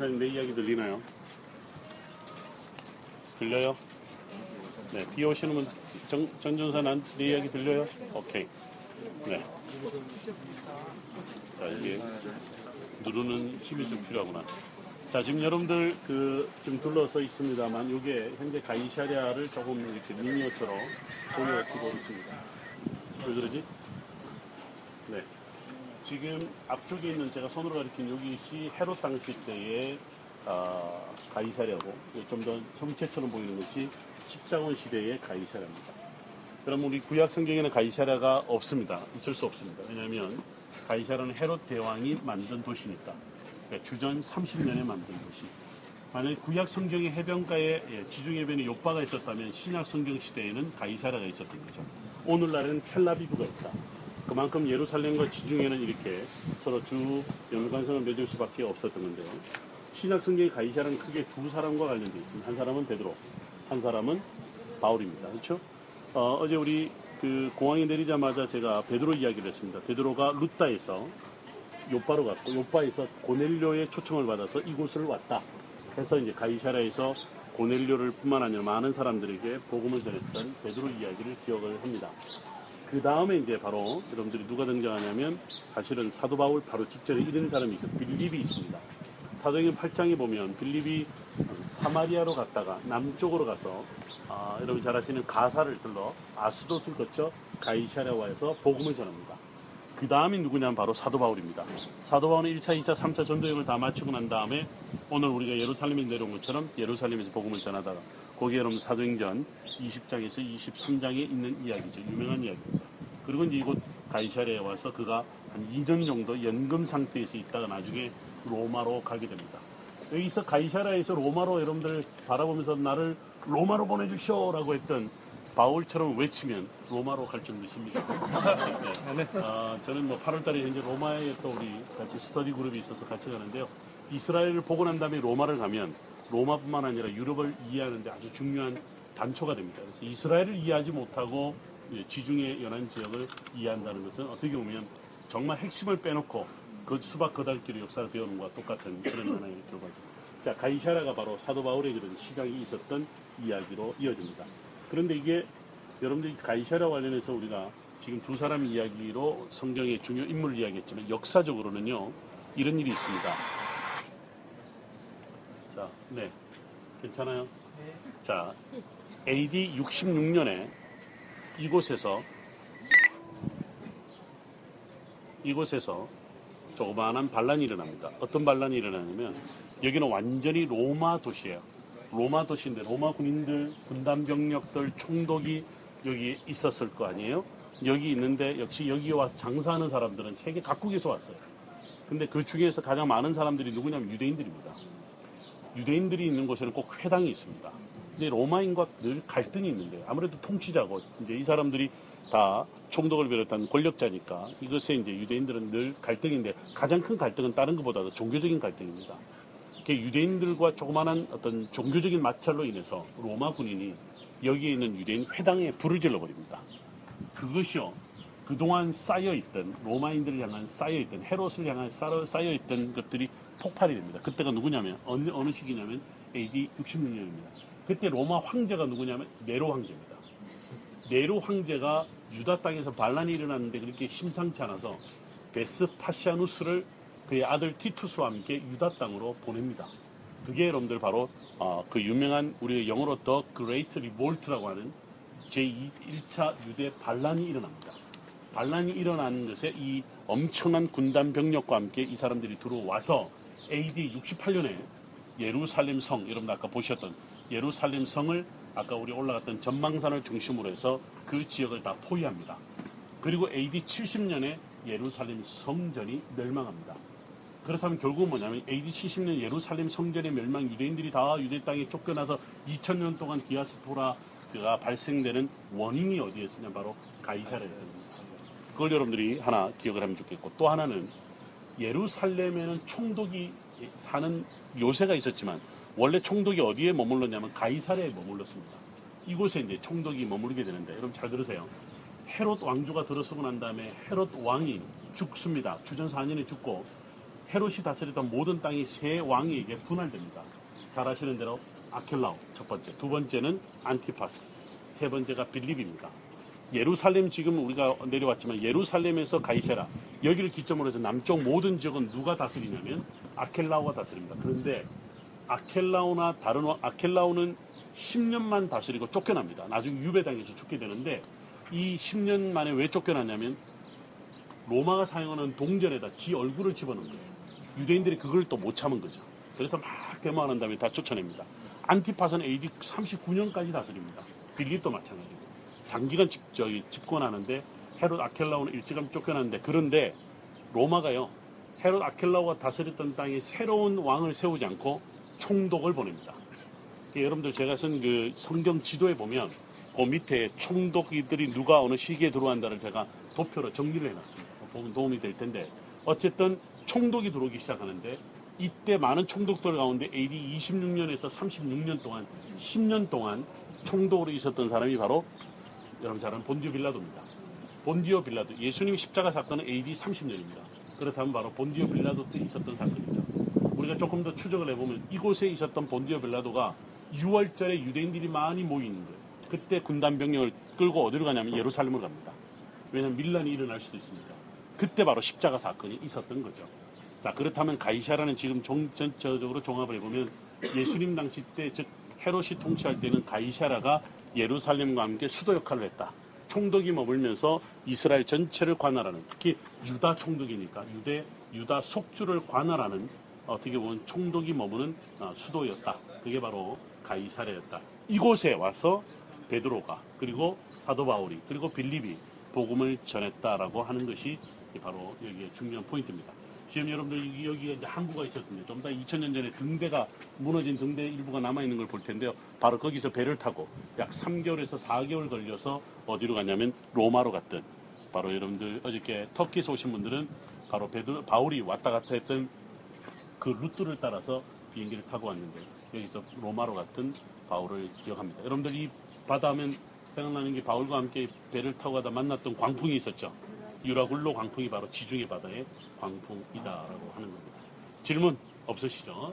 사장님, 내 이야기 들리나요? 들려요? 네, 비 오시는 분, 전 전사는 내 이야기 들려요? 오케이. 네. 자, 이게 누르는 힘이 좀 필요하구나. 자, 지금 여러분들 좀 둘러서 있습니다만, 이게 현재 가이사랴를 조금 이렇게 미니어처로 보여주고 있습니다. 왜 그러지? 네. 지금 앞쪽에 있는 제가 손으로 가리킨 여기시 헤롯 당시 때의 가이사랴고, 좀 더 성체처럼 보이는 것이 십자군 시대의 가이사랴입니다. 그럼 우리 구약 성경에는 가이사랴가 없습니다. 있을 수 없습니다. 왜냐하면 가이사랴는 헤롯 대왕이 만든 도시니까. 그러니까 주전 30년에 만든 도시. 만약에 구약 성경의 해변가에 지중해변에 요빠가 있었다면 신약 성경 시대에는 가이사랴가 있었던 거죠. 오늘날에는 텔라비브가 있다. 그만큼 예루살렘과 지중해는 이렇게 서로 쭉 연관성을 맺을 수밖에 없었던 건데요. 신약 성경의 가이사랴는 크게 두 사람과 관련되어 있습니다. 한 사람은 베드로, 한 사람은 바울입니다. 그렇죠? 어제 우리 공항에 내리자마자 제가 베드로 이야기를 했습니다. 베드로가 룻다에서 요빠로 갔고, 요빠에서 고넬료의 초청을 받아서 이곳을 왔다. 해서 이제 가이사랴에서 고넬료를 뿐만 아니라 많은 사람들에게 복음을 전했던 베드로 이야기를 기억을 합니다. 그 다음에 이제 바로 여러분들이 누가 등장하냐면 사실은 사도 바울 바로 직전에 이런 사람이 있어요. 빌립이 있습니다. 사도행전 8장에 보면 빌립이 사마리아로 갔다가 남쪽으로 가서 여러분 잘 아시는 가사를 들러 아스도스를 거쳐 가이사랴와에서 복음을 전합니다. 그 다음이 누구냐면 바로 사도 바울입니다. 사도 바울은 1차, 2차, 3차 전도행을 다 마치고 난 다음에 오늘 우리가 예루살렘에 내려온 것처럼 예루살렘에서 복음을 전하다가 거기에 여러분 사도행전 20장에서 23장에 있는 이야기죠. 유명한 이야기입니다. 그리고 이제 이곳 가이사랴에 와서 그가 한 2년 정도 연금 상태에서 있다가 나중에 로마로 가게 됩니다. 여기서 가이사랴에서 로마로 여러분들 바라보면서 나를 로마로 보내주시오라고 했던 바울처럼 외치면 로마로 갈 줄 믿습니다. 네. 저는 8월달에 현재 로마에 또 우리 같이 스터디 그룹이 있어서 같이 가는데요. 이스라엘을 보고 난 다음에 로마를 가면 로마뿐만 아니라 유럽을 이해하는 데 아주 중요한 단초가 됩니다. 그래서 이스라엘을 이해하지 못하고 지중해 연안 지역을 이해한다는 것은 어떻게 보면 정말 핵심을 빼놓고 그 수박 거달기로 역사를 배우는 것과 똑같은 그런 하나의 결과입니다. 자, 가이사랴가 바로 사도 바울의 그런 시각이 있었던 이야기로 이어집니다. 그런데 이게 여러분들이 가이사랴 관련해서 우리가 지금 두 사람 이야기로 성경의 중요 인물을 이야기했지만 역사적으로는요 이런 일이 있습니다. 자, 네, 괜찮아요? 자, AD 66년에 이곳에서 조그마한 반란이 일어납니다. 어떤 반란이 일어나냐면 여기는 완전히 로마 도시예요. 로마 도시인데 로마 군인들, 군단 병력들, 총독이 여기에 있었을 거 아니에요? 여기 있는데 역시 여기에 와서 장사하는 사람들은 세계 각국에서 왔어요. 근데 그 중에서 가장 많은 사람들이 누구냐면 유대인들입니다. 유대인들이 있는 곳에는 꼭 회당이 있습니다. 근데 로마인과 늘 갈등이 있는데요. 아무래도 통치자고 이제 이 사람들이 다 총독을 비롯한 권력자니까 이것에 이제 유대인들은 늘 갈등인데 가장 큰 갈등은 다른 것보다도 종교적인 갈등입니다. 유대인들과 조그마한 어떤 종교적인 마찰로 인해서 로마 군인이 여기에 있는 유대인 회당에 불을 질러버립니다. 그것이요, 그동안 쌓여있던 로마인들을 향한 쌓여있던 헤롯을 향한 쌓여있던 것들이 폭발이 됩니다. 그때가 누구냐면 어느 시기냐면 AD 66년입니다. 그때 로마 황제가 누구냐면 네로 황제입니다. 네로 황제가 유다 땅에서 반란이 일어났는데 그렇게 심상치 않아서 베스파시아누스를 그의 아들 티투스와 함께 유다 땅으로 보냅니다. 그게 여러분들 바로 그 유명한 우리의 영어로 더 그레이트 리볼트라고 하는 제1차 유대 반란이 일어납니다. 반란이 일어나는 것에 이 엄청난 군단 병력과 함께 이 사람들이 들어와서 AD 68년에 예루살렘 성, 여러분 아까 보셨던 예루살렘 성을 아까 우리 올라갔던 전망산을 중심으로 해서 그 지역을 다 포위합니다. 그리고 AD 70년에 예루살렘 성전이 멸망합니다. 그렇다면 결국은 뭐냐면 AD 70년 예루살렘 성전의 멸망, 유대인들이 다 유대 땅에 쫓겨나서 2000년 동안 디아스포라가 발생되는 원인이 어디에 있었냐, 바로 가이사랴였습니다. 그걸 여러분들이 하나 기억을 하면 좋겠고, 또 하나는 예루살렘에는 총독이 사는 요새가 있었지만 원래 총독이 어디에 머물렀냐면 가이사랴에 머물렀습니다. 이곳에 이제 총독이 머무르게 되는데 여러분 잘 들으세요. 헤롯 왕조가 들어서고 난 다음에 헤롯 왕이 죽습니다. 주전 4년에 죽고 헤롯이 다스리던 모든 땅이 세 왕에게 분할됩니다. 잘 아시는 대로 아켈라오 첫 번째, 두 번째는 안티파스, 세 번째가 빌립입니다. 예루살렘, 지금 우리가 내려왔지만 예루살렘에서 가이사랴, 여기를 기점으로 해서 남쪽 모든 지역은 누가 다스리냐면 아켈라오가 다스립니다. 그런데 아켈라오나 다른 아켈라오는 10년만 다스리고 쫓겨납니다. 나중에 유배당해서 죽게 되는데, 이 10년 만에 왜 쫓겨나냐면 로마가 사용하는 동전에다 지 얼굴을 집어넣은 거예요. 유대인들이 그걸 또 못 참은 거죠. 그래서 막 데모하는 다음에 다 쫓아냅니다. 안티파스는 AD 39년까지 다스립니다. 빌립도 마찬가지고 장기간 집권하는데, 헤롯 아켈라오는 일찌감치 쫓겨났는데, 그런데 로마가요, 헤롯 아켈라오가 다스렸던 땅에 새로운 왕을 세우지 않고 총독을 보냅니다. 여러분들, 제가 쓴 그 성경 지도에 보면 그 밑에 총독이들이 누가 어느 시기에 들어온다를 제가 도표로 정리를 해놨습니다. 보면 도움이 될 텐데, 어쨌든 총독이 들어오기 시작하는데, 이때 많은 총독들 가운데 AD 26년에서 36년 동안 10년 동안 총독으로 있었던 사람이 바로 여러분 잘 아는 본디오 빌라도입니다. 본디오 빌라도, 예수님이 십자가 사건은 AD 30년입니다. 그렇다면 바로 본디오 빌라도 때 있었던 사건이죠. 우리가 조금 더 추적을 해보면 이곳에 있었던 본디오 빌라도가 6월절에 유대인들이 많이 모이는 거예요. 그때 군단 병력을 끌고 어디로 가냐면 예루살렘으로 갑니다. 왜냐하면 밀란이 일어날 수도 있으니까. 그때 바로 십자가 사건이 있었던 거죠. 자, 그렇다면 가이사랴는 지금 전체적으로 종합을 해보면 예수님 당시 때, 즉 헤롯이 통치할 때는 가이사랴가 예루살렘과 함께 수도 역할을 했다. 총독이 머물면서 이스라엘 전체를 관할하는, 특히 유다 총독이니까 유다 속주를 관할하는, 어떻게 보면 총독이 머무는 수도였다. 그게 바로 가이사랴였다. 이곳에 와서 베드로가, 그리고 사도 바울이, 그리고 빌립이 복음을 전했다라고 하는 것이 바로 여기에 중요한 포인트입니다. 지금 여러분들 여기에 항구가 있었는데, 좀 더 2000년 전에 등대가 무너진 등대 일부가 남아있는 걸 볼 텐데요. 바로 거기서 배를 타고 약 3개월에서 4개월 걸려서 어디로 갔냐면 로마로 갔던, 바로 여러분들 어저께 터키에서 오신 분들은 바로 바울이 왔다 갔다 했던 그 루트를 따라서 비행기를 타고 왔는데, 여기서 로마로 갔던 바울을 기억합니다. 여러분들 이 바다 하면 생각나는 게 바울과 함께 배를 타고 가다 만났던 광풍이 있었죠. 유라굴로 광풍이 바로 지중해 바다의 광풍이다라고 하는 겁니다. 질문 없으시죠?